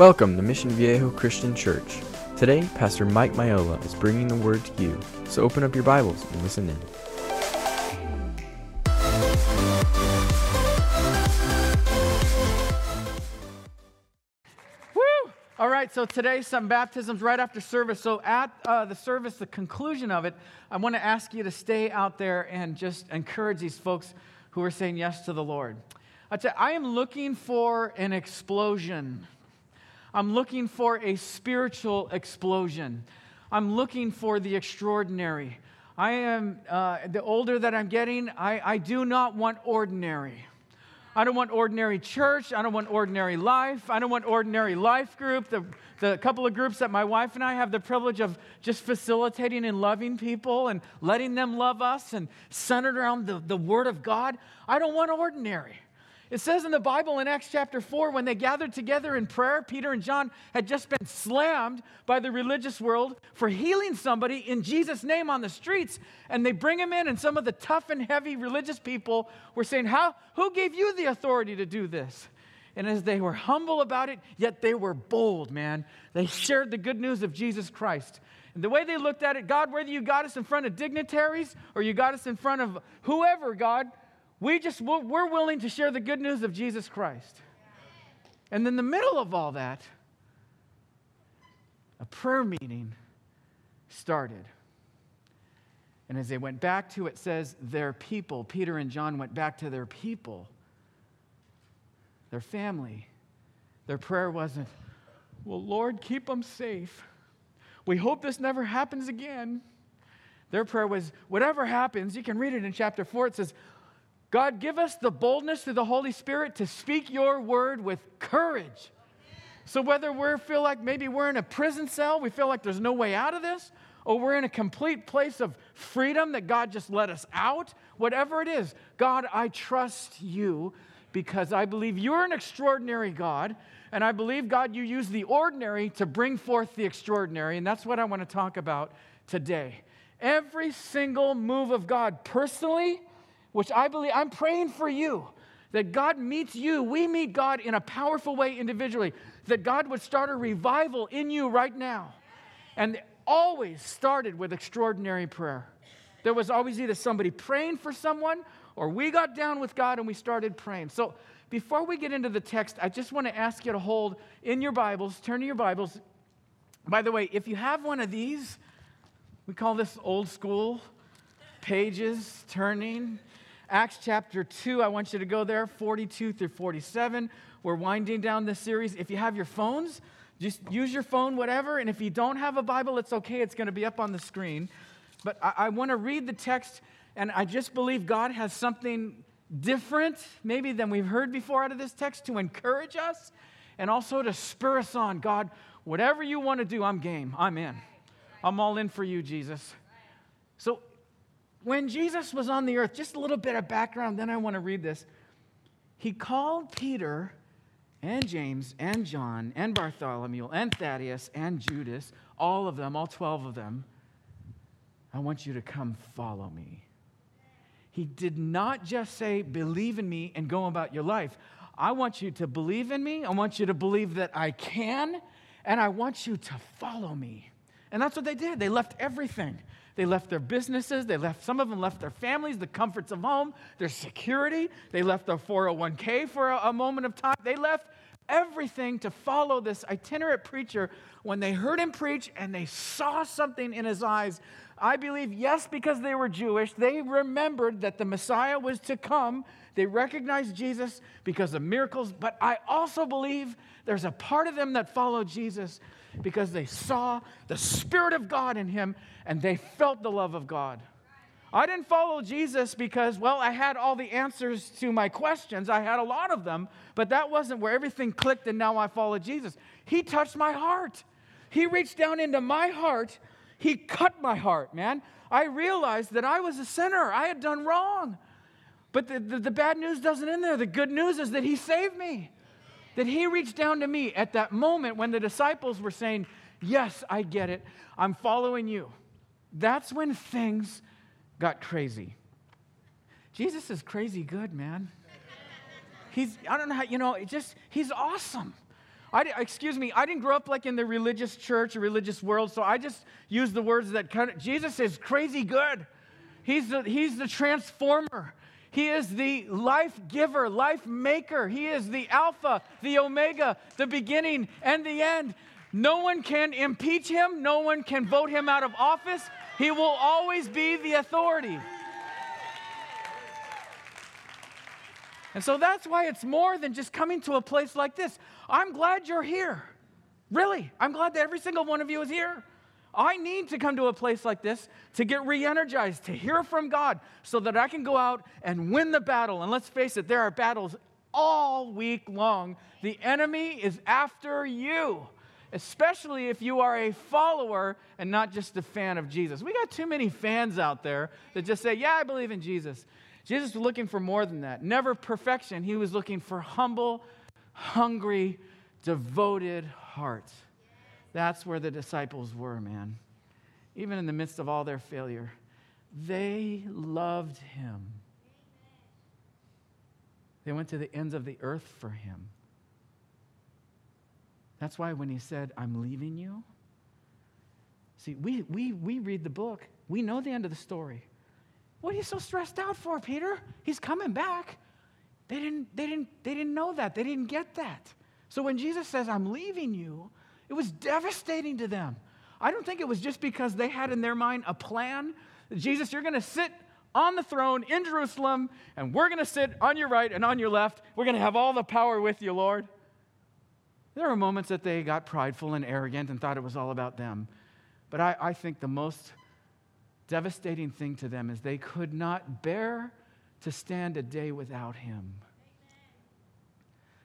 Welcome to Mission Viejo Christian Church. Today, Pastor Mike Maiola is bringing the Word to you, so open up your Bibles and listen in. Woo! All right, so today some baptisms right after service. So at the service, the conclusion of it, I want to ask you to stay out there and just encourage these folks who are saying yes to the Lord. I am looking for an explosion. I'm looking for a spiritual explosion. I'm looking for the extraordinary. The older that I'm getting, I do not want ordinary. I don't want ordinary church. I don't want ordinary life. I don't want ordinary life group. The couple of groups that my wife and I have the privilege of just facilitating and loving people and letting them love us and centered around the Word of God. I don't want ordinary. It says in the Bible in Acts chapter 4, when they gathered together in prayer, Peter and John had just been slammed by the religious world for healing somebody in Jesus' name on the streets, and they bring him in, and some of the tough and heavy religious people were saying, Who gave you the authority to do this? And as they were humble about it, yet they were bold, man. They shared the good news of Jesus Christ. And the way they looked at it, God, whether you got us in front of dignitaries or you got us in front of whoever, God, we're willing to share the good news of Jesus Christ. And in the middle of all that, a prayer meeting started. And as they went back to, it says, their people, Peter and John went back to their people, their family. Their prayer wasn't, well, Lord, keep them safe. We hope this never happens again. Their prayer was, whatever happens, you can read it in chapter 4, it says, God, give us the boldness through the Holy Spirit to speak your word with courage. Amen. So whether we feel like maybe we're in a prison cell, we feel like there's no way out of this, or we're in a complete place of freedom that God just let us out, whatever it is, God, I trust you because I believe you're an extraordinary God, and I believe, God, you use the ordinary to bring forth the extraordinary, and that's what I want to talk about today. Every single move of God personally, which I believe, I'm praying for you, that God meets you. We meet God in a powerful way individually, that God would start a revival in you right now. And it always started with extraordinary prayer. There was always either somebody praying for someone, or we got down with God and we started praying. So before we get into the text, I just want to ask you to hold in your Bibles, turn to your Bibles. By the way, if you have one of these, we call this old school pages turning. Acts chapter 2, I want you to go there, 42 through 47. We're winding down this series. If you have your phones, just use your phone, whatever. And if you don't have a Bible, it's okay. It's going to be up on the screen. But I want to read the text, and I just believe God has something different, maybe than we've heard before out of this text, to encourage us and also to spur us on. God, whatever you want to do, I'm game. I'm in. I'm all in for you, Jesus. So, when Jesus was on the earth, just a little bit of background, then I want to read this. He called Peter and James and John and Bartholomew and Thaddeus and Judas, all of them, all 12 of them. I want you to come follow me. He did not just say, believe in me and go about your life. I want you to believe in me. I want you to believe that I can, and I want you to follow me. And that's what they did. They left everything. They left their businesses. Some of them left their families, the comforts of home, their security. They left their 401k for a moment of time. They left everything to follow this itinerant preacher. When they heard him preach and they saw something in his eyes, I believe, yes, because they were Jewish, they remembered that the Messiah was to come. They recognized Jesus because of miracles, but I also believe there's a part of them that followed Jesus because they saw the Spirit of God in him and they felt the love of God. I didn't follow Jesus because, well, I had all the answers to my questions. I had a lot of them, but that wasn't where everything clicked and now I follow Jesus. He touched my heart. He reached down into my heart. He cut my heart, man. I realized that I was a sinner. I had done wrong. But the bad news doesn't end there. The good news is that he saved me, that he reached down to me at that moment when the disciples were saying, yes, I get it. I'm following you. That's when things got crazy. Jesus is crazy good, man. I don't know how, he's awesome. I didn't grow up like in the religious church or religious world, so I just use the words that kind of, Jesus is crazy good. He's the transformer. He is the life giver, life maker. He is the Alpha, the Omega, the beginning and the end. No one can impeach him. No one can vote him out of office. He will always be the authority. And so that's why it's more than just coming to a place like this. I'm glad you're here. Really, I'm glad that every single one of you is here. I need to come to a place like this to get re-energized, to hear from God so that I can go out and win the battle. And let's face it, there are battles all week long. The enemy is after you, especially if you are a follower and not just a fan of Jesus. We got too many fans out there that just say, yeah, I believe in Jesus. Jesus was looking for more than that. Never perfection. He was looking for humble, hungry, devoted hearts. That's where the disciples were, man. Even in the midst of all their failure, they loved him. They went to the ends of the earth for him. That's why when he said, I'm leaving you, see, we read the book. We know the end of the story. What are you so stressed out for, Peter? He's coming back. They didn't know that. They didn't get that. So when Jesus says, I'm leaving you, it was devastating to them. I don't think it was just because they had in their mind a plan. Jesus, you're going to sit on the throne in Jerusalem, and we're going to sit on your right and on your left. We're going to have all the power with you, Lord. There were moments that they got prideful and arrogant and thought it was all about them. But I think the most devastating thing to them is they could not bear to stand a day without him. Amen.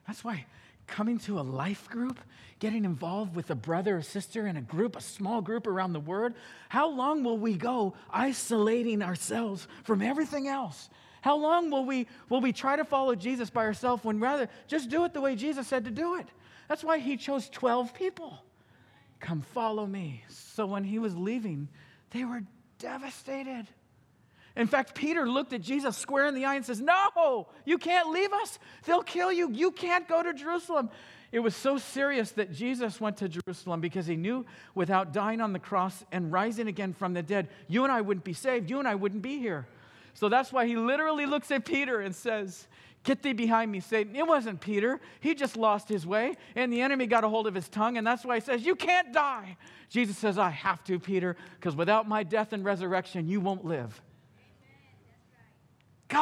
That's why coming to a life group, getting involved with a brother or sister in a group, a small group around the Word, how long will we go isolating ourselves from everything else? How long will we try to follow Jesus by ourselves when rather just do it the way Jesus said to do it? That's why he chose 12 people. Come follow me. So when he was leaving, they were devastated. In fact, Peter looked at Jesus square in the eye and says, no, you can't leave us. They'll kill you. You can't go to Jerusalem. It was so serious that Jesus went to Jerusalem because he knew without dying on the cross and rising again from the dead, you and I wouldn't be saved. You and I wouldn't be here. So that's why he literally looks at Peter and says, get thee behind me, Satan. It wasn't Peter. He just lost his way, and the enemy got a hold of his tongue, and that's why he says, you can't die. Jesus says, I have to, Peter, because without my death and resurrection, you won't live. Amen. That's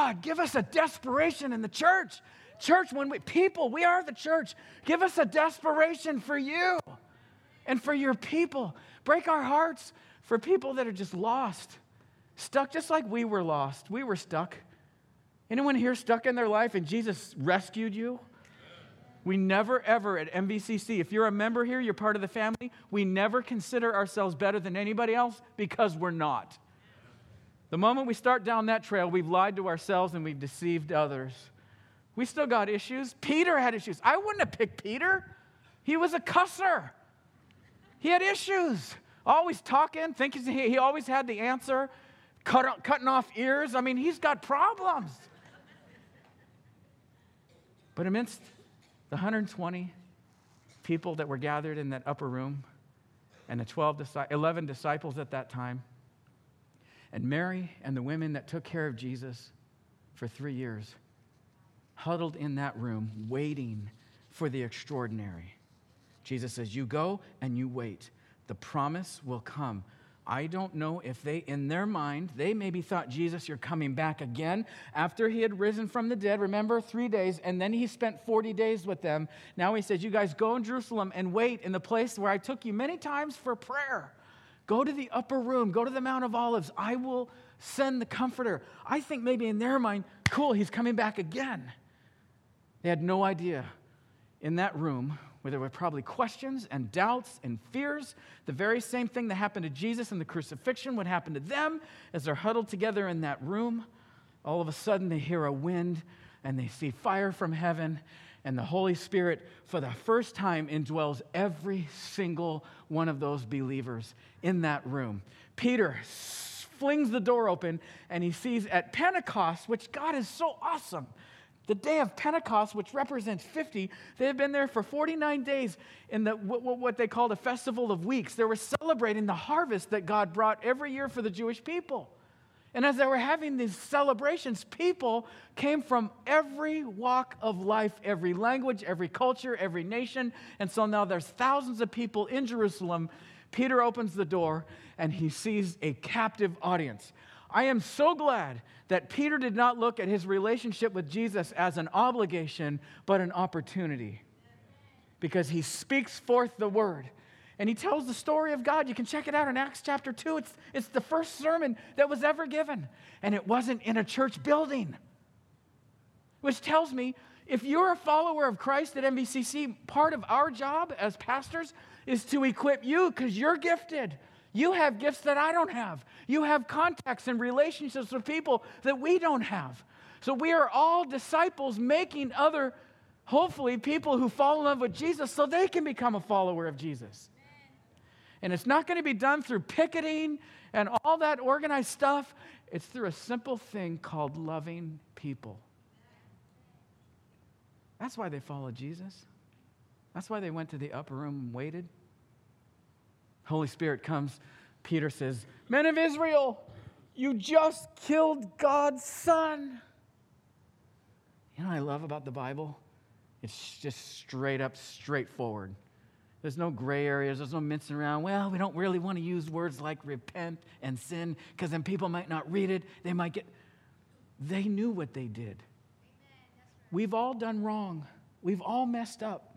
right. God, give us a desperation in the church. Church, we are the church. Give us a desperation for you and for your people. Break our hearts for people that are just lost, stuck just like we were lost. We were stuck. Anyone here stuck in their life and Jesus rescued you? We never ever at MVCC, if you're a member here, you're part of the family, we never consider ourselves better than anybody else because we're not. The moment we start down that trail, we've lied to ourselves and we've deceived others. We still got issues. Peter had issues. I wouldn't have picked Peter. He was a cusser. He had issues. Always talking, thinking he always had the answer, cutting off ears. I mean, he's got problems. But amidst the 120 people that were gathered in that upper room and the 11 disciples at that time and Mary and the women that took care of Jesus for 3 years, huddled in that room waiting for the extraordinary. Jesus says, you go and you wait. The promise will come. I don't know if they, in their mind, they maybe thought, Jesus, you're coming back again. After he had risen from the dead, remember, 3 days, and then he spent 40 days with them. Now he says, you guys go in Jerusalem and wait in the place where I took you many times for prayer. Go to the upper room. Go to the Mount of Olives. I will send the Comforter. I think maybe in their mind, cool, he's coming back again. They had no idea in that room where there were probably questions and doubts and fears. The very same thing that happened to Jesus in the crucifixion would happen to them as they're huddled together in that room. All of a sudden, they hear a wind, and they see fire from heaven, and the Holy Spirit, for the first time, indwells every single one of those believers in that room. Peter flings the door open, and he sees at Pentecost, which God is so awesome, The day of Pentecost, which represents 50, they had been there for 49 days in what they called a festival of weeks. They were celebrating the harvest that God brought every year for the Jewish people. And as they were having these celebrations, people came from every walk of life, every language, every culture, every nation. And so now there's thousands of people in Jerusalem. Peter opens the door, and he sees a captive audience. I am so glad that Peter did not look at his relationship with Jesus as an obligation, but an opportunity. Because he speaks forth the word. And he tells the story of God. You can check it out in Acts chapter 2. It's the first sermon that was ever given. And it wasn't in a church building. Which tells me, if you're a follower of Christ at MVCC, part of our job as pastors is to equip you because you're gifted. You have gifts that I don't have. You have contacts and relationships with people that we don't have. So we are all disciples making other, hopefully, people who fall in love with Jesus so they can become a follower of Jesus. And it's not going to be done through picketing and all that organized stuff. It's through a simple thing called loving people. That's why they followed Jesus. That's why they went to the upper room and waited. Holy Spirit comes. Peter says, "Men of Israel, you just killed God's son." You know what I love about the Bible? It's just straight up, straightforward. There's no gray areas. There's no mincing around. Well, we don't really want to use words like repent and sin because then people might not read it. They might get... They knew what they did. Amen. Right. We've all done wrong. We've all messed up.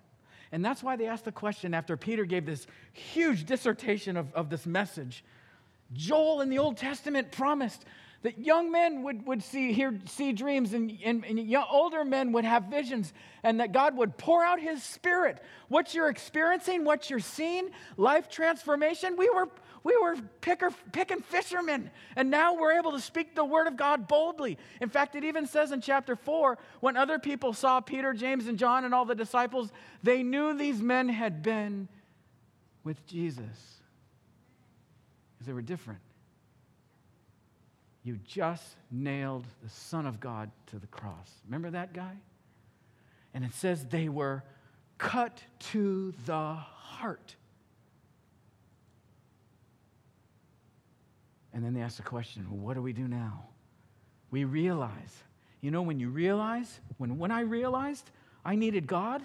And that's why they asked the question after Peter gave this huge dissertation of this message. Joel in the Old Testament promised that young men would see dreams and older men would have visions, and that God would pour out his spirit. What you're experiencing, what you're seeing, life transformation, we were picking fishermen, and now we're able to speak the word of God boldly. In fact, it even says in chapter 4, when other people saw Peter, James, and John and all the disciples, they knew these men had been with Jesus because they were different. You just nailed the Son of God to the cross. Remember that guy? And it says they were cut to the heart. And then they asked the question, well, what do we do now? We realize. You know, when you realize, when I realized I needed God,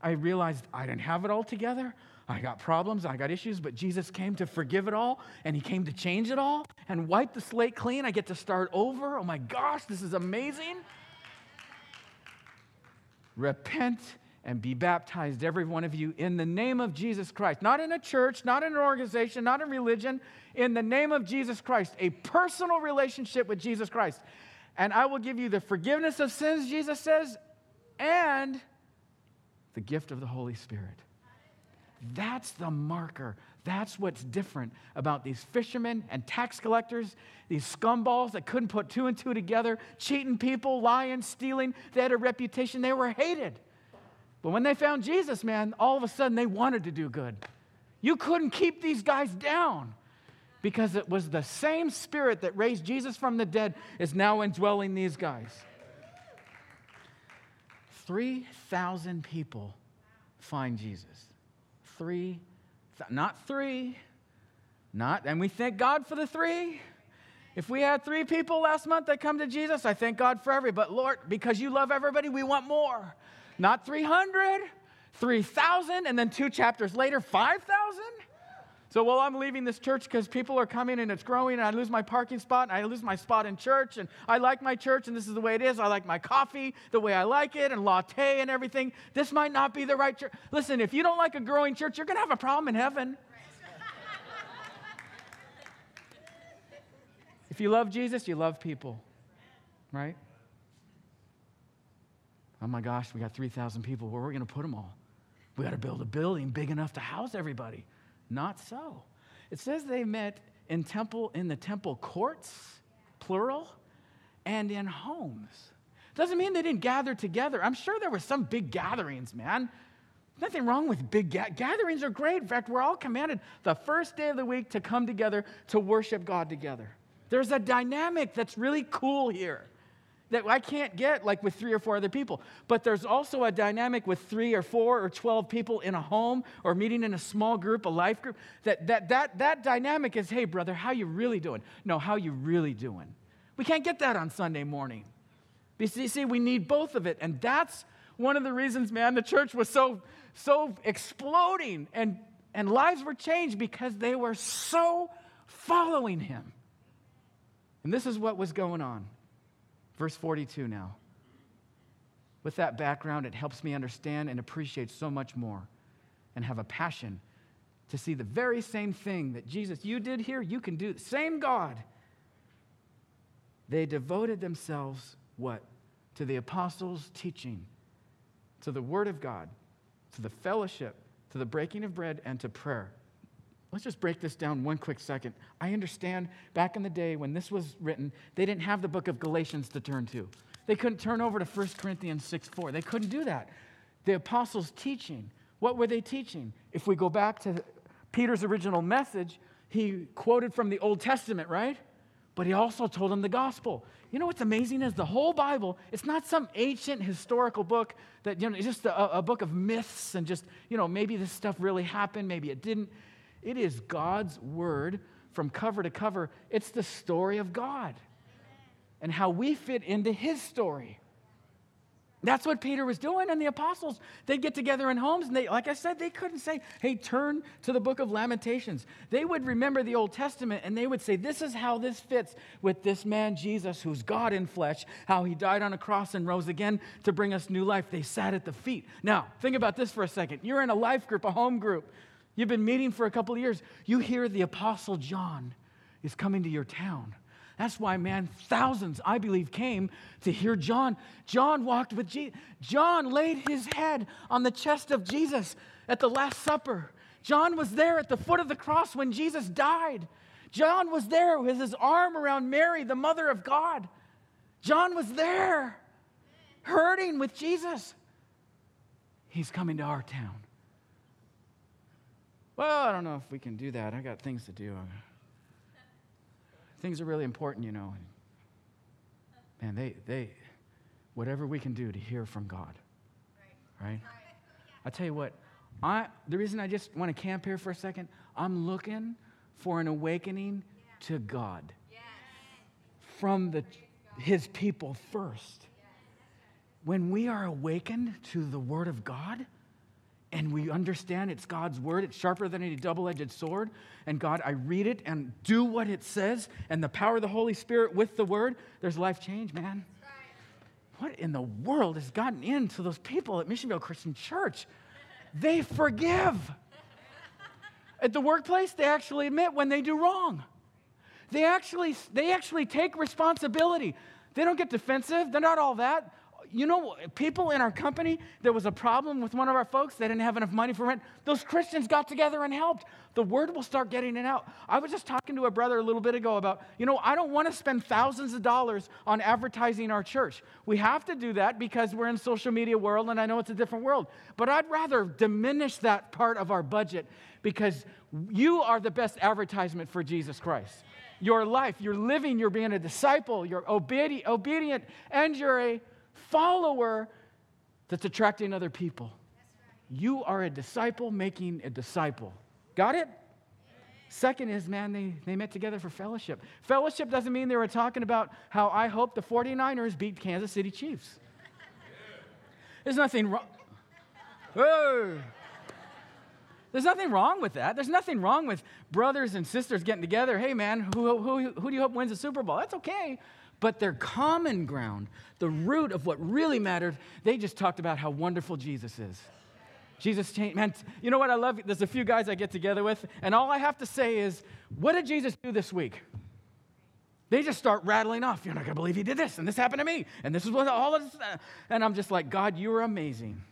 I realized I didn't have it all together. I got problems, I got issues, but Jesus came to forgive it all, and he came to change it all and wipe the slate clean. I get to start over. Oh my gosh, this is amazing. Repent and be baptized, every one of you, in the name of Jesus Christ. Not in a church, not in an organization, not in religion, in the name of Jesus Christ, a personal relationship with Jesus Christ. And I will give you the forgiveness of sins, Jesus says, and the gift of the Holy Spirit. That's the marker. That's what's different about these fishermen and tax collectors, these scumballs that couldn't put two and two together, cheating people, lying, stealing. They had a reputation. They were hated. But when they found Jesus, man, all of a sudden they wanted to do good. You couldn't keep these guys down because it was the same spirit that raised Jesus from the dead is now indwelling these guys. 3,000 people find Jesus. And we thank God for the three. If we had three people last month that come to Jesus, I thank God for every, but Lord, because you love everybody, we want more. Not 300, 3,000, and then 2 chapters later, 5,000. So, well, I'm leaving this church because people are coming and it's growing, and I lose my parking spot, and I lose my spot in church, and I like my church, and this is the way it is. I like my coffee the way I like it, and latte and everything. This might not be the right church. Listen, if you don't like a growing church, you're going to have a problem in heaven. If you love Jesus, you love people, right? Oh my gosh, we got 3,000 people. Where are we going to put them all? We got to build a building big enough to house everybody. Not so. It says they met in the temple courts, plural, and in homes. Doesn't mean they didn't gather together. I'm sure there were some big gatherings, man. Nothing wrong with big gatherings. Are great. In fact, we're all commanded the first day of the week to come together to worship God together. There's a dynamic that's really cool here. that I can't get like with 3 or 4 other people. But there's also a dynamic with 3 or 4 or 12 people in a home or meeting in a small group, a life group. That dynamic is, hey, brother, how you really doing? No, how you really doing? We can't get that on Sunday morning. You see, we need both of it. And that's one of the reasons, man, the church was so exploding and lives were changed because they were so following him. And this is what was going on. Verse 42 now. With that background, it helps me understand and appreciate so much more and have a passion to see the very same thing that Jesus, you did here, you can do. Same God. They devoted themselves, what? To the apostles' teaching, to the word of God, to the fellowship, to the breaking of bread, and to prayer. Let's just break this down one quick second. I understand back in the day when this was written, they didn't have the book of Galatians to turn to. They couldn't turn over to 1 Corinthians 6:4. They couldn't do that. The apostles' teaching, what were they teaching? If we go back to Peter's original message, he quoted from the Old Testament, right? But he also told them the gospel. You know what's amazing is the whole Bible, it's not some ancient historical book that, you know, it's just a book of myths and just, you know, maybe this stuff really happened, maybe it didn't. It is God's word from cover to cover. It's the story of God and how we fit into his story. That's what Peter was doing, and the apostles, they'd get together in homes, and they, like I said, they couldn't say, hey, turn to the book of Lamentations. They would remember the Old Testament, and they would say, this is how this fits with this man Jesus, who's God in flesh, how he died on a cross and rose again to bring us new life. They sat at the feet. Now, think about this for a second. You're in a life group, a home group. You've been meeting for a couple of years. You hear the Apostle John is coming to your town. That's why, man, thousands, I believe, came to hear John. John walked with Jesus. John laid his head on the chest of Jesus at the Last Supper. John was there at the foot of the cross when Jesus died. John was there with his arm around Mary, the mother of God. John was there hurting with Jesus. He's coming to our town. Well, I don't know if we can do that. I got things to do. Things are really important, you know. Man, they whatever we can do to hear from God, right? I tell you what, the reason I just want to camp here for a second, I'm looking for an awakening to God from his people first. When we are awakened to the word of God, and we understand it's God's word. It's sharper than any double-edged sword. And God, I read it and do what it says. And the power of the Holy Spirit with the word, there's life change, man. What in the world has gotten into those people at Mission Viejo Christian Church? They forgive. At the workplace, they actually admit when they do wrong. They actually take responsibility. They don't get defensive. They're not all that. You know, people in our company, there was a problem with one of our folks. They didn't have enough money for rent. Those Christians got together and helped. The word will start getting it out. I was just talking to a brother a little bit ago about, you know, I don't want to spend thousands of dollars on advertising our church. We have to do that because we're in social media world, and I know it's a different world. But I'd rather diminish that part of our budget because you are the best advertisement for Jesus Christ. Your life, you're living, you're being a disciple, you're obedient, and you're a follower that's attracting other people. Right. You are a disciple making a disciple. Got it? Yeah. Second is, man, they met together for fellowship. Fellowship doesn't mean they were talking about how I hope the 49ers beat Kansas City Chiefs. Yeah. There's nothing wrong. Whoa. There's nothing wrong with that. There's nothing wrong with brothers and sisters getting together. Hey, man, who do you hope wins the Super Bowl? That's okay. But their common ground, the root of what really mattered, they just talked about how wonderful Jesus is. Jesus changed, man, you know what I love? There's a few guys I get together with, and all I have to say is, what did Jesus do this week? They just start rattling off. You're not going to believe he did this, and this happened to me, and this is what all of this. And I'm just like, God, you are amazing.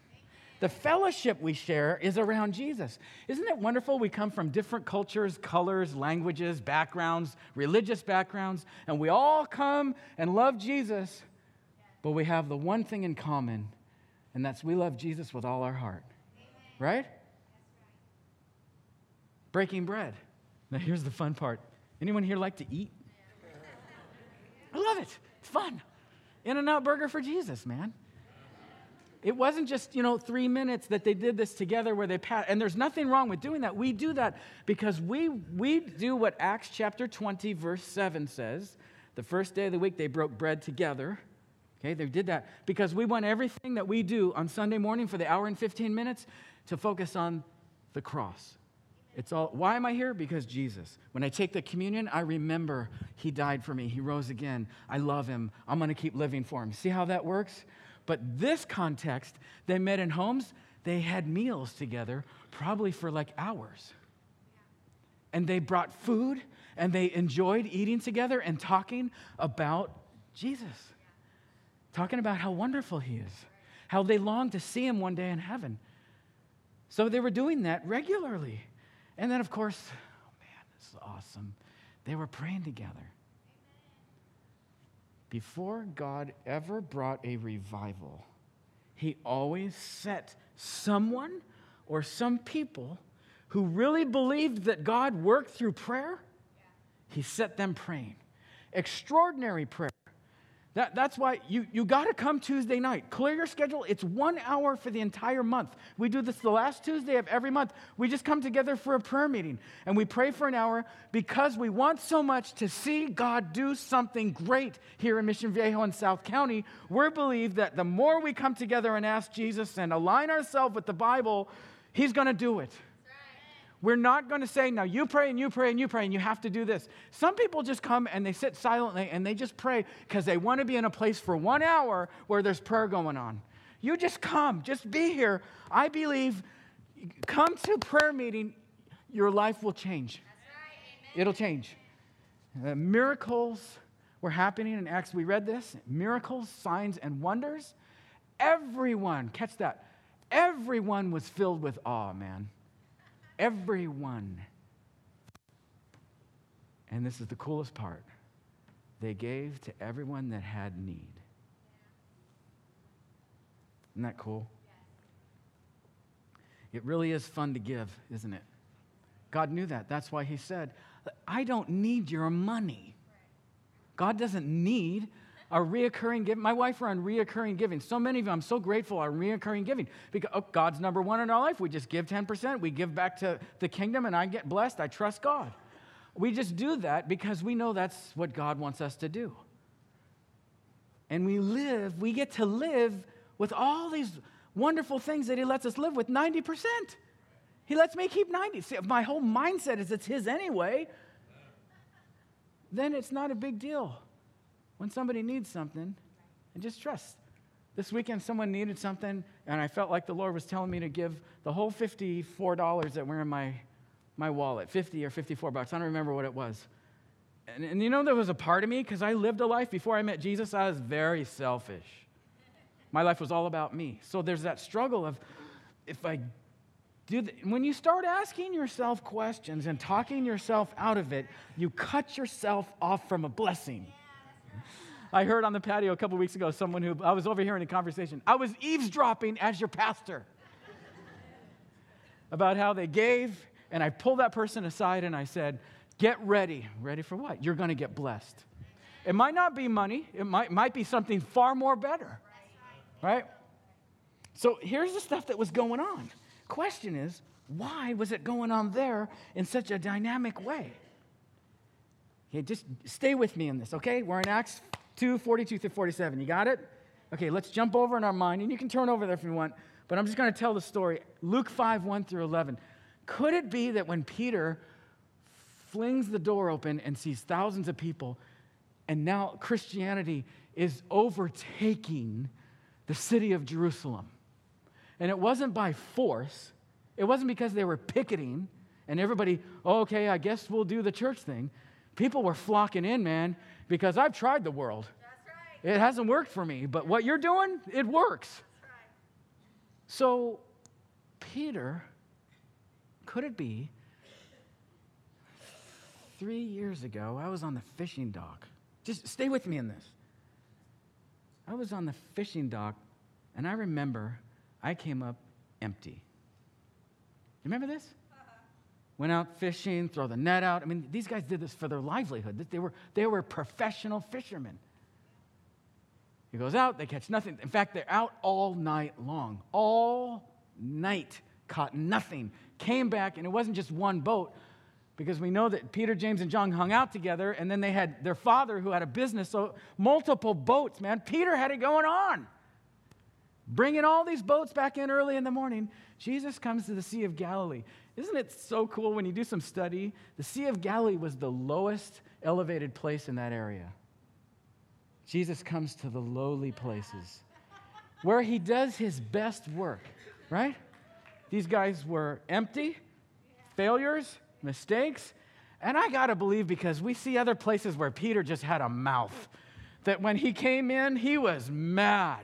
The fellowship we share is around Jesus. Isn't it wonderful? We come from different cultures, colors, languages, backgrounds, religious backgrounds, and we all come and love Jesus, but we have the one thing in common, and that's we love Jesus with all our heart. Amen. Right? Breaking bread. Now, here's the fun part. Anyone here like to eat? I love it. It's fun. In-N-Out Burger for Jesus, man. It wasn't just, 3 minutes that they did this together where they pat. And there's nothing wrong with doing that. We do that because we do what Acts chapter 20, verse 7 says. The first day of the week, they broke bread together. Okay, they did that because we want everything that we do on Sunday morning for the hour and 15 minutes to focus on the cross. It's all, why am I here? Because Jesus. When I take the communion, I remember he died for me. He rose again. I love him. I'm going to keep living for him. See how that works? But this context, they met in homes. They had meals together, probably for like hours. And they brought food, and they enjoyed eating together and talking about Jesus. Talking about how wonderful he is. How they longed to see him one day in heaven. So they were doing that regularly. And then, of course, oh man, this is awesome. They were praying together. Before God ever brought a revival, he always set someone or some people who really believed that God worked through prayer, he set them praying. Extraordinary prayer. That's why you got to come Tuesday night. Clear your schedule. It's 1 hour for the entire month. We do this the last Tuesday of every month. We just come together for a prayer meeting, and we pray for an hour because we want so much to see God do something great here in Mission Viejo and South County. We believe that the more we come together and ask Jesus and align ourselves with the Bible, he's going to do it. We're not going to say, now you pray and you pray and you pray and you have to do this. Some people just come and they sit silently and they just pray because they want to be in a place for 1 hour where there's prayer going on. You just come. Just be here. I believe, come to prayer meeting, your life will change. That's right. It'll change. Miracles were happening in Acts. We read this. Miracles, signs, and wonders. Everyone, catch that. Everyone was filled with awe, man. Everyone. And this is the coolest part. They gave to everyone that had need. Isn't that cool? It really is fun to give, isn't it? God knew that. That's why he said, I don't need your money. God doesn't need a reoccurring giving. My wife are on reoccurring giving. So many of you, I'm so grateful, are reoccurring giving. Because God's number one in our life. We just give 10%. We give back to the kingdom, and I get blessed. I trust God. We just do that because we know that's what God wants us to do. And we get to live with all these wonderful things that he lets us live with, 90%. He lets me keep 90. See, my whole mindset is it's his anyway. Then it's not a big deal. When somebody needs something, and just trust. This weekend, someone needed something, and I felt like the Lord was telling me to give the whole $54 that were in my wallet, 50 or 54 bucks. I don't remember what it was. And there was a part of me, because I lived a life before I met Jesus, I was very selfish. My life was all about me. So there's that struggle of, if I do, when you start asking yourself questions and talking yourself out of it, you cut yourself off from a blessing. I heard on the patio a couple weeks ago, someone who, I was overhearing a conversation. I was eavesdropping as your pastor about how they gave, and I pulled that person aside and I said, get ready. Ready for what? You're going to get blessed. It might not be money. It might be something far more better, right? So here's the stuff that was going on. Question is, why was it going on there in such a dynamic way? Okay, just stay with me in this, okay? We're in Acts 2, 42 through 47. You got it? Okay, let's jump over in our mind, and you can turn over there if you want, but I'm just going to tell the story. Luke 5, 1 through 11. Could it be that when Peter flings the door open and sees thousands of people, and now Christianity is overtaking the city of Jerusalem? And it wasn't by force. It wasn't because they were picketing, and everybody, oh, okay, I guess we'll do the church thing. People were flocking in, man, because I've tried the world. That's right. It hasn't worked for me, but what you're doing, it works. That's right. So, Peter, could it be 3 years ago, I was on the fishing dock. Just stay with me in this. I was on the fishing dock, and I remember I came up empty. You remember this? Went out fishing, throw the net out. I mean, these guys did this for their livelihood. They were professional fishermen. He goes out, they catch nothing. In fact, they're out all night long. All night, caught nothing. Came back, and it wasn't just one boat, because we know that Peter, James, and John hung out together, and then they had their father who had a business, so multiple boats, man. Peter had it going on. Bringing all these boats back in early in the morning, Jesus comes to the Sea of Galilee. Isn't it so cool when you do some study? The Sea of Galilee was the lowest elevated place in that area. Jesus comes to the lowly places where he does his best work, right? These guys were empty, failures, mistakes, and I gotta believe, because we see other places where Peter just had a mouth, that when he came in, he was mad.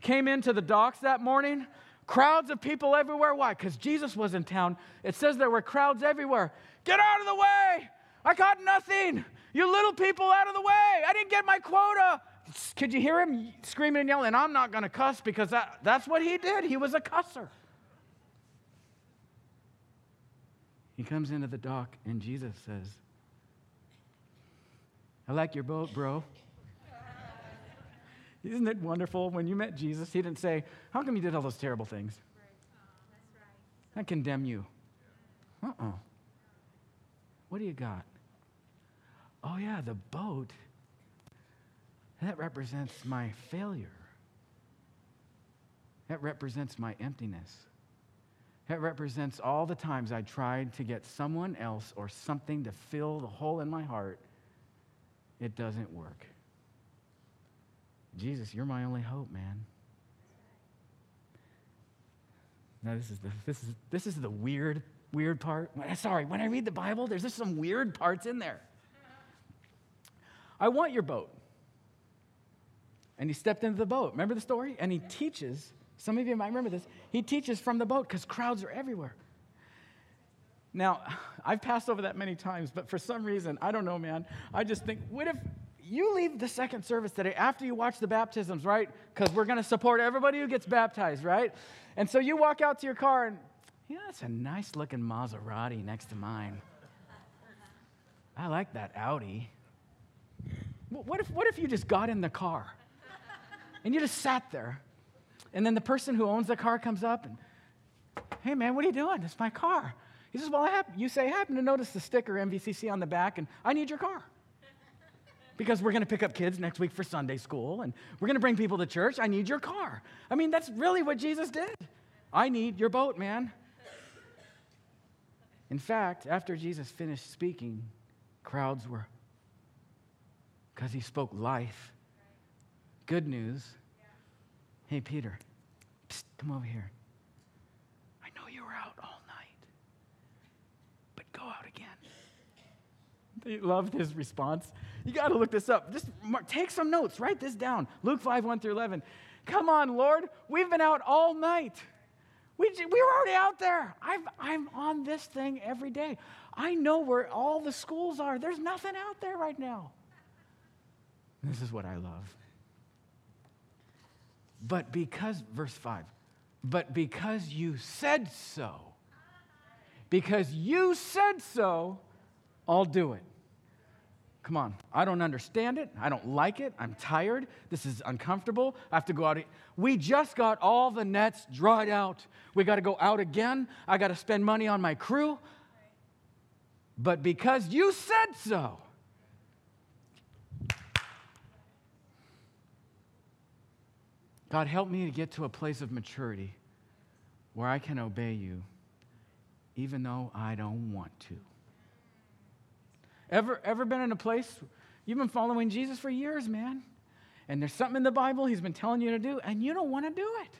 Came into the docks that morning, crowds of people everywhere. Why? Because Jesus was in town. It says there were crowds everywhere. Get out of the way! I caught nothing! You little people, out of the way! I didn't get my quota! Could you hear him screaming and yelling? And I'm not going to cuss, because that's what he did. He was a cusser. He comes into the dock, and Jesus says, I like your boat, bro. Isn't it wonderful? When you met Jesus, he didn't say, how come you did all those terrible things? I condemn you. Uh-uh. What do you got? Oh, yeah, the boat. That represents my failure. That represents my emptiness. That represents all the times I tried to get someone else or something to fill the hole in my heart. It doesn't work. Jesus, you're my only hope, man. Now, this is the weird part. When I read the Bible, there's just some weird parts in there. I want your boat. And he stepped into the boat. Remember the story? And he teaches. Some of you might remember this. He teaches from the boat because crowds are everywhere. Now, I've passed over that many times, but for some reason, I don't know, man. I just think, what if you leave the second service today after you watch the baptisms, right? Because we're going to support everybody who gets baptized, right? And so you walk out to your car and, you know, that's a nice-looking Maserati next to mine. I like that Audi. What if you just got in the car and you just sat there, and then the person who owns the car comes up and, hey, man, what are you doing? It's my car. He says, well, I happen to notice the sticker MVCC on the back, and I need your car. Because we're going to pick up kids next week for Sunday school, and we're going to bring people to church. I need your car. I mean, that's really what Jesus did. I need your boat, man. In fact, after Jesus finished speaking, crowds were, because he spoke life, good news. Hey, Peter, psst, come over here. I know you were out all night, but go out again. He loved his response. You got to look this up. Just take some notes. Write this down. Luke 5:1-11. Come on, Lord. We've been out all night. We were already out there. I'm on this thing every day. I know where all the schools are. There's nothing out there right now. This is what I love. But because, verse 5, but because you said so, I'll do it. Come on. I don't understand it. I don't like it. I'm tired. This is uncomfortable. I have to go out. We just got all the nets dried out. We got to go out again. I got to spend money on my crew. But because you said so. God, help me to get to a place of maturity where I can obey you even though I don't want to. Ever been in a place, you've been following Jesus for years, man, and there's something in the Bible he's been telling you to do, and you don't want to do it.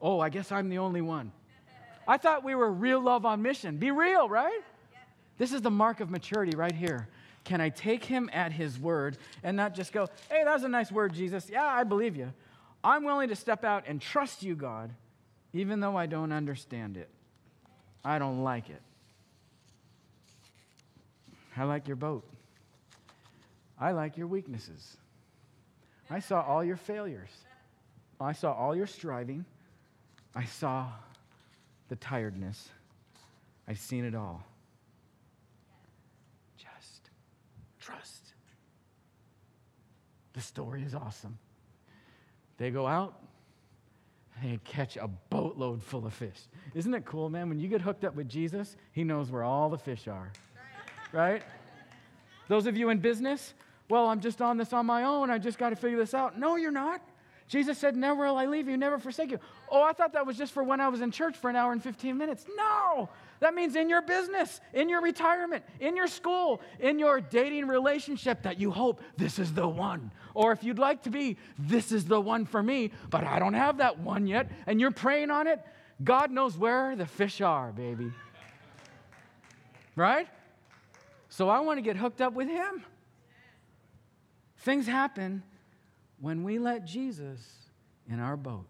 Oh, I guess I'm the only one. I thought we were real love on mission. Be real, right? This is the mark of maturity right here. Can I take him at his word and not just go, hey, that was a nice word, Jesus. Yeah, I believe you. I'm willing to step out and trust you, God, even though I don't understand it. I don't like it. I like your boat. I like your weaknesses. I saw all your failures. I saw all your striving. I saw the tiredness. I've seen it all. Just trust. The story is awesome. They go out, and they catch a boatload full of fish. Isn't it cool, man? When you get hooked up with Jesus, he knows where all the fish are, right? Those of you in business, well, I'm just on this on my own. I just got to figure this out. No, you're not. Jesus said, never will I leave you, never forsake you. Oh, I thought that was just for when I was in church for an hour and 15 minutes. No, that means in your business, in your retirement, in your school, in your dating relationship that you hope this is the one. Or if you'd like to be, this is the one for me, but I don't have that one yet, and you're praying on it. God knows where the fish are, baby. Right? So I want to get hooked up with him. Things happen when we let Jesus in our boat.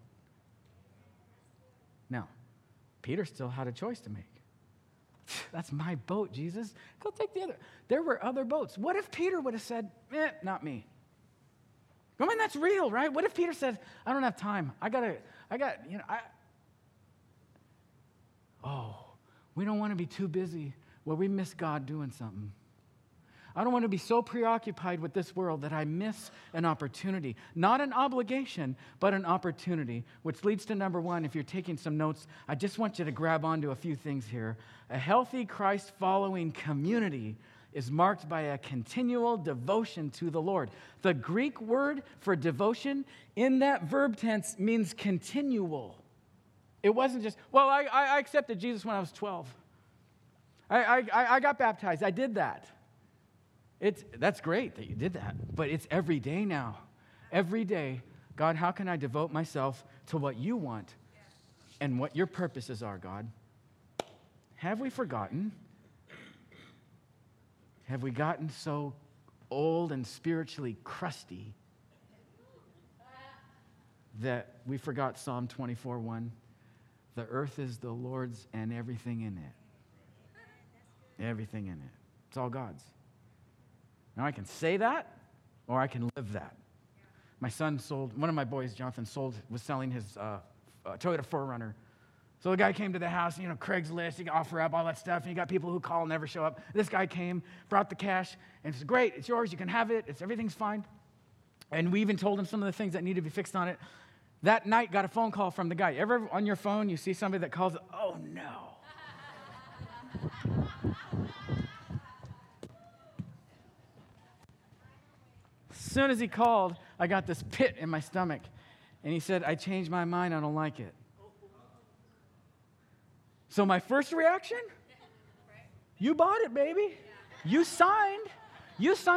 Now, Peter still had a choice to make. That's my boat, Jesus. Go take the other. There were other boats. What if Peter would have said, not me? I mean, that's real, right? What if Peter said, I don't have time. We don't want to be too busy where we miss God doing something. I don't want to be so preoccupied with this world that I miss an opportunity. Not an obligation, but an opportunity, which leads to number one. If you're taking some notes, I just want you to grab onto a few things here. A healthy Christ-following community is marked by a continual devotion to the Lord. The Greek word for devotion in that verb tense means continual. It wasn't just, well, I accepted Jesus when I was 12. I got baptized. I did that. That's great that you did that, but it's every day now. Every day, God, how can I devote myself to what you want and what your purposes are, God? Have we forgotten? Have we gotten so old and spiritually crusty that we forgot Psalm 24:1? The earth is the Lord's and everything in it. Everything in it. It's all God's. Now, I can say that, or I can live that. My son sold, one of my boys, Jonathan, was selling his Toyota 4Runner. So the guy came to the house, Craigslist, you can offer up all that stuff, and you got people who call and never show up. This guy came, brought the cash, and said, great, it's yours, you can have it, everything's fine. And we even told him some of the things that needed to be fixed on it. That night, got a phone call from the guy. Ever on your phone, you see somebody that calls, oh, no. As soon as he called, I got this pit in my stomach. And he said, I changed my mind. I don't like it. So my first reaction, you bought it, baby. You signed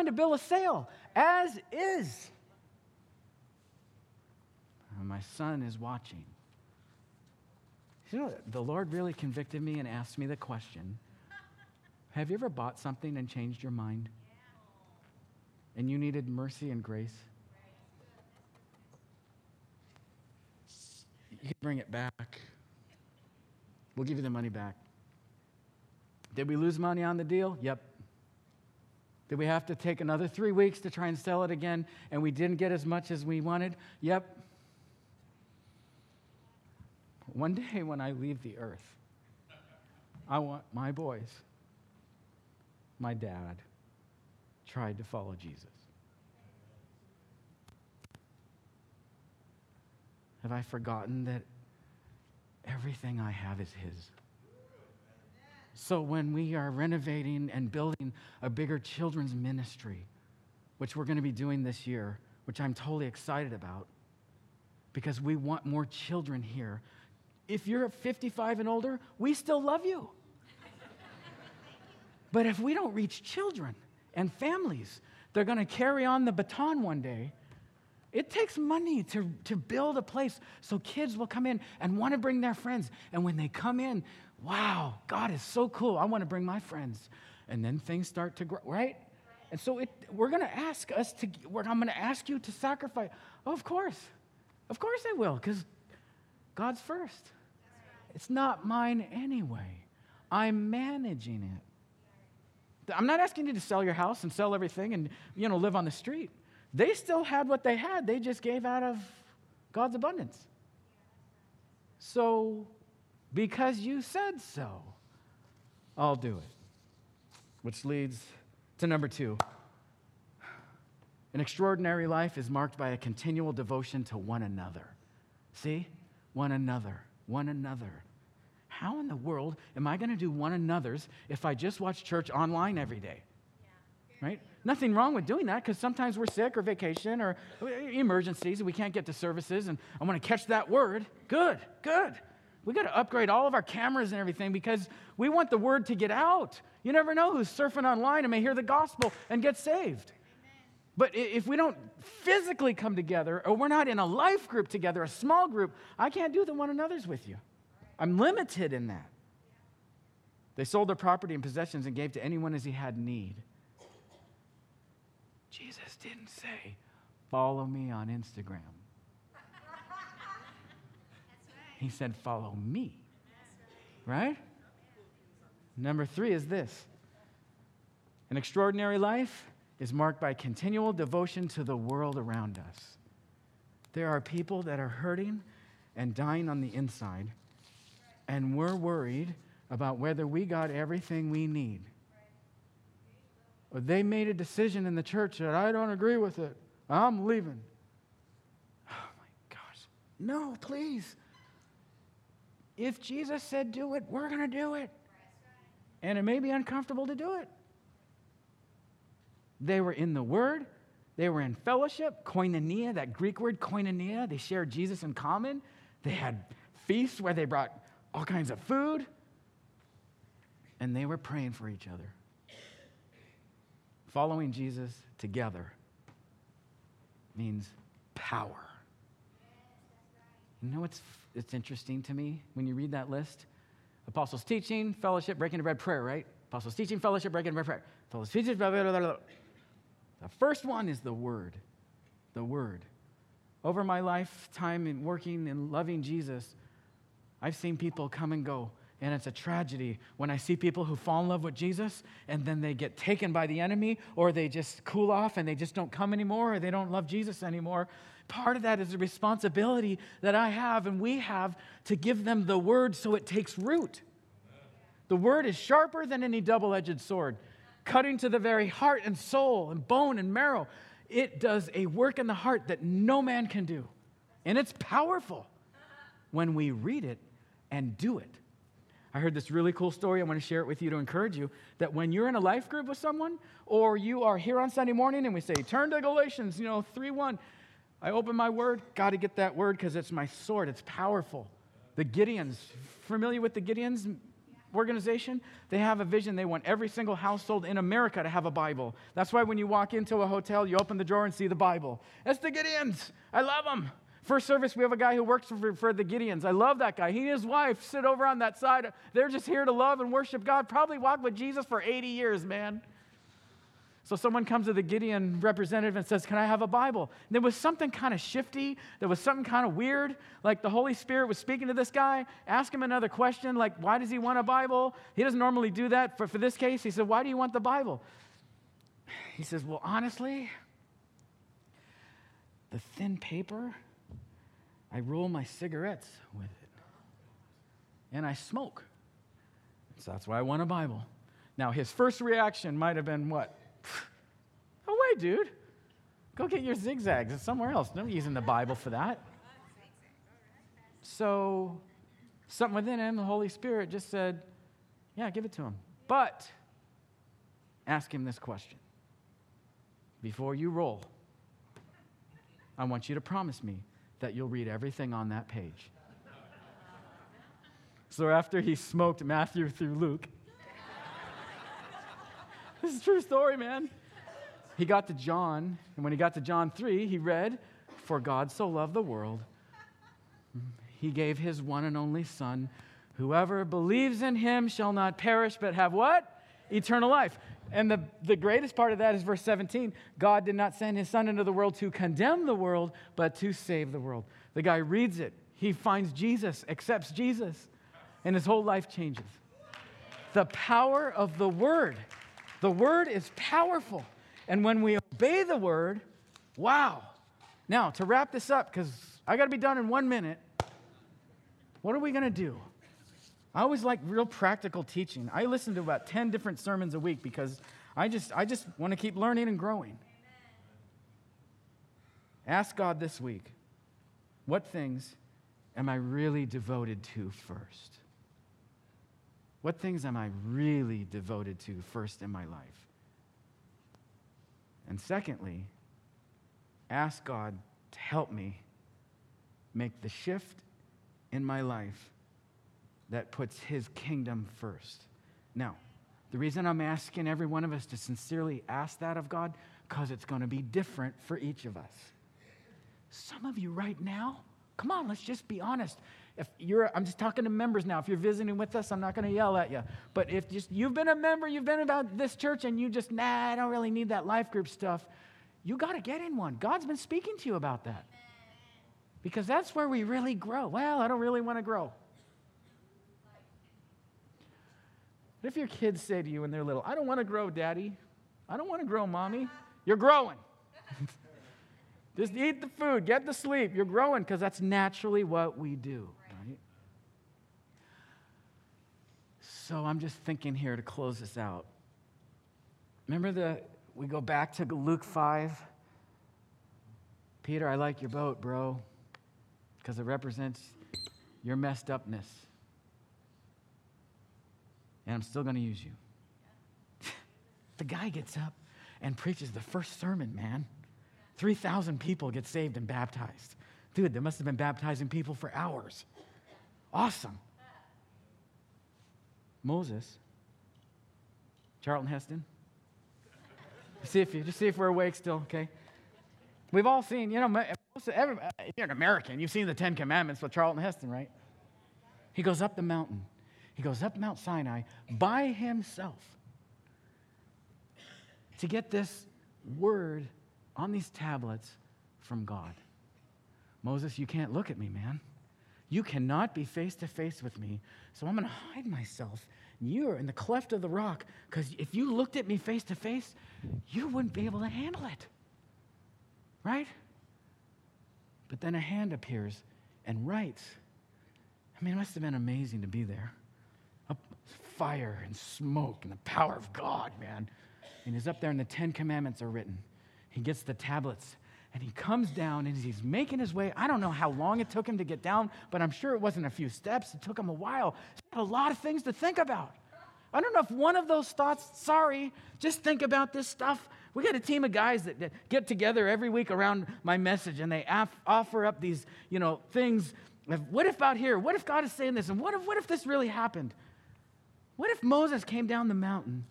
a bill of sale, as is. And my son is watching. The Lord really convicted me and asked me the question, have you ever bought something and changed your mind? And you needed mercy and grace. You can bring it back. We'll give you the money back. Did we lose money on the deal? Yep. Did we have to take another 3 weeks to try and sell it again, and we didn't get as much as we wanted? Yep. One day when I leave the earth, I want my boys, my dad, tried to follow Jesus. Have I forgotten that everything I have is his? So when we are renovating and building a bigger children's ministry, which we're going to be doing this year, which I'm totally excited about, because we want more children here. If you're 55 and older, we still love you. But if we don't reach children and families, they're going to carry on the baton one day. It takes money to build a place so kids will come in and want to bring their friends. And when they come in, wow, God is so cool. I want to bring my friends. And then things start to grow, right? And so I'm going to ask you to sacrifice. Oh, of course. Of course I will, because God's first. It's not mine anyway. I'm managing it. I'm not asking you to sell your house and sell everything and, live on the street. They still had what they had. They just gave out of God's abundance. So, because you said so, I'll do it. Which leads to number two. An extraordinary life is marked by a continual devotion to one another. See? One another. One another. How in the world am I going to do one another's if I just watch church online every day? Right? Nothing wrong with doing that because sometimes we're sick or vacation or emergencies and we can't get to services and I want to catch that word. Good, good. We got to upgrade all of our cameras and everything because we want the word to get out. You never know who's surfing online and may hear the gospel and get saved. But if we don't physically come together or we're not in a life group together, a small group, I can't do the one another's with you. I'm limited in that. They sold their property and possessions and gave to anyone as he had need. Jesus didn't say, follow me on Instagram. He said, follow me. Right? Number three is this. An extraordinary life is marked by continual devotion to the world around us. There are people that are hurting and dying on the inside, and we're worried about whether we got everything we need. Or they made a decision in the church that I don't agree with it. I'm leaving. Oh my gosh. No, please. If Jesus said do it, we're going to do it. And it may be uncomfortable to do it. They were in the Word. They were in fellowship. Koinonia, that Greek word, koinonia. They shared Jesus in common. They had feasts where they brought all kinds of food. And they were praying for each other. Following Jesus together means power. You know what's interesting to me when you read that list? Apostles' teaching, fellowship, breaking of bread, prayer, right? Apostles' teaching, fellowship, breaking of bread, prayer. Apostles' teaching, blah, blah, blah, blah. The first one is the Word. The Word. Over my lifetime in working and loving Jesus, I've seen people come and go. And it's a tragedy when I see people who fall in love with Jesus and then they get taken by the enemy or they just cool off and they just don't come anymore or they don't love Jesus anymore. Part of that is the responsibility that I have and we have to give them the word so it takes root. The word is sharper than any double-edged sword, cutting to the very heart and soul and bone and marrow. It does a work in the heart that no man can do. And it's powerful when we read it and do it. I heard this really cool story. I want to share it with you to encourage you that when you're in a life group with someone or you are here on Sunday morning and we say, turn to Galatians, 3:1. I open my word. Got to get that word because it's my sword. It's powerful. The Gideons, familiar with the Gideons organization? They have a vision. They want every single household in America to have a Bible. That's why when you walk into a hotel, you open the drawer and see the Bible. That's the Gideons. I love them. First service, we have a guy who works for the Gideons. I love that guy. He and his wife sit over on that side. They're just here to love and worship God. Probably walked with Jesus for 80 years, man. So someone comes to the Gideon representative and says, can I have a Bible? And there was something kind of shifty. There was something kind of weird. Like the Holy Spirit was speaking to this guy. Ask him another question, like, why does he want a Bible? He doesn't normally do that. For this case, he said, why do you want the Bible? He says, well, honestly, the thin paper... I roll my cigarettes with it, and I smoke. So that's why I want a Bible. Now, his first reaction might have been what? No way, dude. Go get your zigzags. It's somewhere else. No using the Bible for that. So something within him, the Holy Spirit, just said, yeah, give it to him. But ask him this question. Before you roll, I want you to promise me that you'll read everything on that page. So after he smoked Matthew through Luke, this is a true story, man. He got to John, and when he got to John 3, he read, for God so loved the world, he gave his one and only Son. Whoever believes in him shall not perish, but have what? Eternal life. And the greatest part of that is verse 17. God did not send his Son into the world to condemn the world, but to save the world. The guy reads it. He finds Jesus, accepts Jesus, and his whole life changes. The power of the Word. The Word is powerful. And when we obey the Word, wow. Now, to wrap this up, because I got to be done in 1 minute, what are we going to do? I always like real practical teaching. I listen to about 10 different sermons a week because I just want to keep learning and growing. Amen. Ask God this week, what things am I really devoted to first? What things am I really devoted to first in my life? And secondly, ask God to help me make the shift in my life that puts His kingdom first. Now, the reason I'm asking every one of us to sincerely ask that of God, because it's going to be different for each of us. Some of you right now, come on, let's just be honest. I'm just talking to members now. If you're visiting with us, I'm not going to yell at you. But if you've been a member, you've been about this church, and you just, I don't really need that life group stuff, you got to get in one. God's been speaking to you about that. Because that's where we really grow. Well, I don't really want to grow. But if your kids say to you when they're little, I don't want to grow, Daddy. I don't want to grow, Mommy. You're growing. Just eat the food, get the sleep. You're growing, because that's naturally what we do, right? So I'm just thinking here to close this out. Remember we go back to Luke 5. Peter, I like your boat, bro, because it represents your messed upness. And I'm still going to use you. The guy gets up and preaches the first sermon, man. 3,000 people get saved and baptized. Dude, they must have been baptizing people for hours. Awesome. Moses, Charlton Heston. Just see if we're awake still, okay? We've all seen, if you're an American, you've seen the Ten Commandments with Charlton Heston, right? He goes up the mountain. He goes up Mount Sinai by himself to get this word on these tablets from God. Moses, you can't look at me, man. You cannot be face to face with me, so I'm going to hide myself. You're in the cleft of the rock, because if you looked at me face to face, you wouldn't be able to handle it, right? But then a hand appears and writes. I mean, it must have been amazing to be there. Fire and smoke and the power of God, man. And he's up there and the Ten Commandments are written. He gets the tablets, and he comes down, and he's making his way. I don't know how long it took him to get down, but I'm sure it wasn't a few steps. It took him a while. He's got a lot of things to think about. I don't know if one of those thoughts, just think about this stuff. We got a team of guys that get together every week around my message, and they offer up these, things. What if out here? What if God is saying this? And what if this really happened? What if Moses came down the mountain,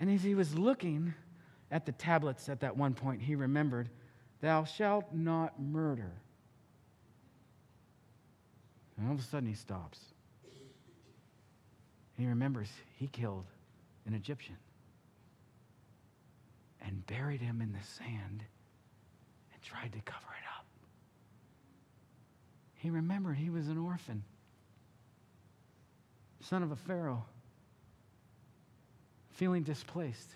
and as he was looking at the tablets at that one point, he remembered, thou shalt not murder. And all of a sudden he stops. And he remembers he killed an Egyptian and buried him in the sand and tried to cover it up. He remembered he was an orphan, son of a pharaoh, feeling displaced,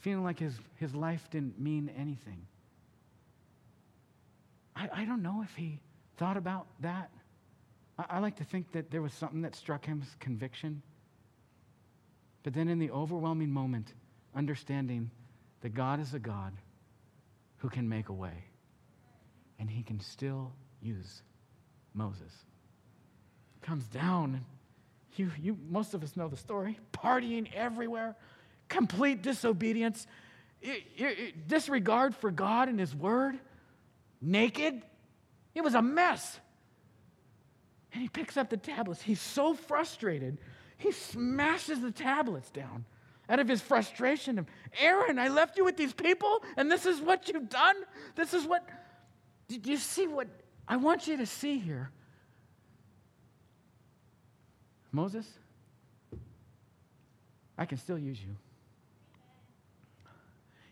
feeling like his life didn't mean anything. I don't know if he thought about that. I like to think that there was something that struck him as conviction. But then in the overwhelming moment, understanding that God is a God who can make a way. And He can still use Moses. Comes down. Most of us know the story. Partying everywhere. Complete disobedience, disregard for God and His word, naked. It was a mess. And he picks up the tablets. He's so frustrated, he smashes the tablets down out of his frustration of, Aaron, I left you with these people, and this is what you've done? This is what... Did you see what I want you to see here? Moses, I can still use you.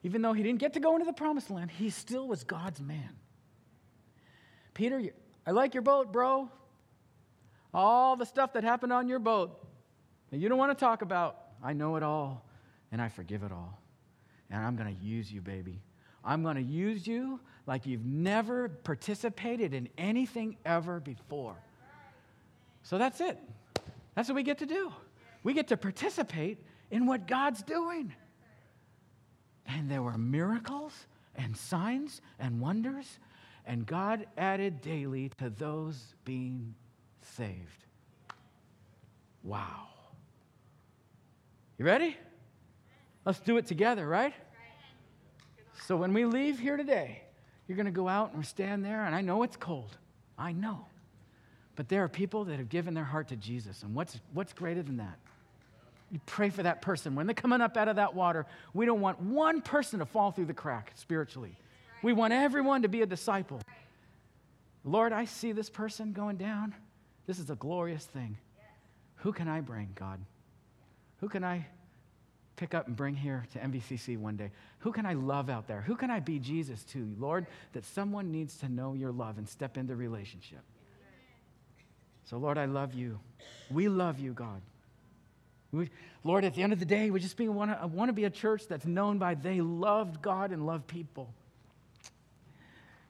Even though he didn't get to go into the promised land, he still was God's man. Peter, I like your boat, bro. All the stuff that happened on your boat that you don't want to talk about, I know it all, and I forgive it all. And I'm going to use you, baby. I'm going to use you like you've never participated in anything ever before. So that's it. That's what we get to do. We get to participate in what God's doing. And there were miracles and signs and wonders, and God added daily to those being saved. Wow. You ready? Let's do it together, right? So when we leave here today, you're going to go out and stand there, and I know it's cold. I know. But there are people that have given their heart to Jesus, and what's greater than that? You pray for that person. When they're coming up out of that water, we don't want one person to fall through the crack spiritually. We want everyone to be a disciple. Lord, I see this person going down. This is a glorious thing. Who can I bring, God? Who can I pick up and bring here to MVCC one day? Who can I love out there? Who can I be Jesus to, Lord, that someone needs to know your love and step into relationship? So, Lord, I love you. We love you, God. Lord, at the end of the day, we just want to be a church that's known by they loved God and loved people.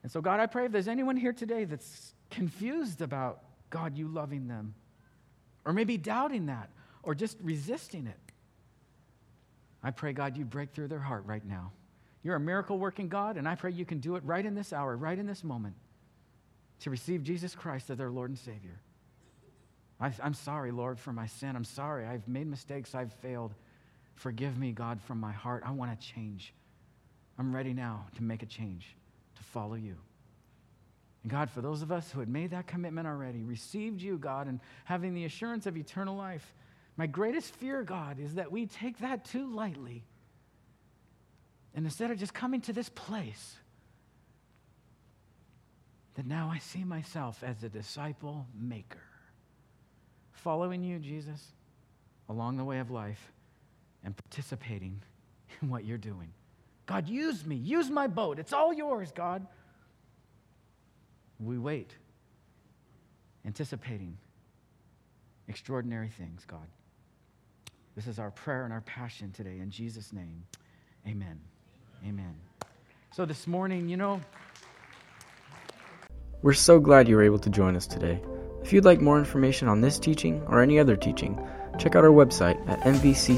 And so, God, I pray if there's anyone here today that's confused about, God, you loving them, or maybe doubting that, or just resisting it, I pray, God, you break through their heart right now. You're a miracle-working God, and I pray you can do it right in this hour, right in this moment, to receive Jesus Christ as their Lord and Savior. I'm sorry, Lord, for my sin. I'm sorry. I've made mistakes. I've failed. Forgive me, God, from my heart. I want to change. I'm ready now to make a change, to follow you. And God, for those of us who had made that commitment already, received you, God, and having the assurance of eternal life, my greatest fear, God, is that we take that too lightly. And instead of just coming to this place, that now I see myself as a disciple maker, following you, Jesus, along the way of life and participating in what you're doing. God, use me. Use my boat. It's all yours, God. We wait, anticipating extraordinary things, God. This is our prayer and our passion today. In Jesus' name, amen. Amen. So this morning, we're so glad you were able to join us today. If you'd like more information on this teaching or any other teaching, check out our website at mvcchome.org.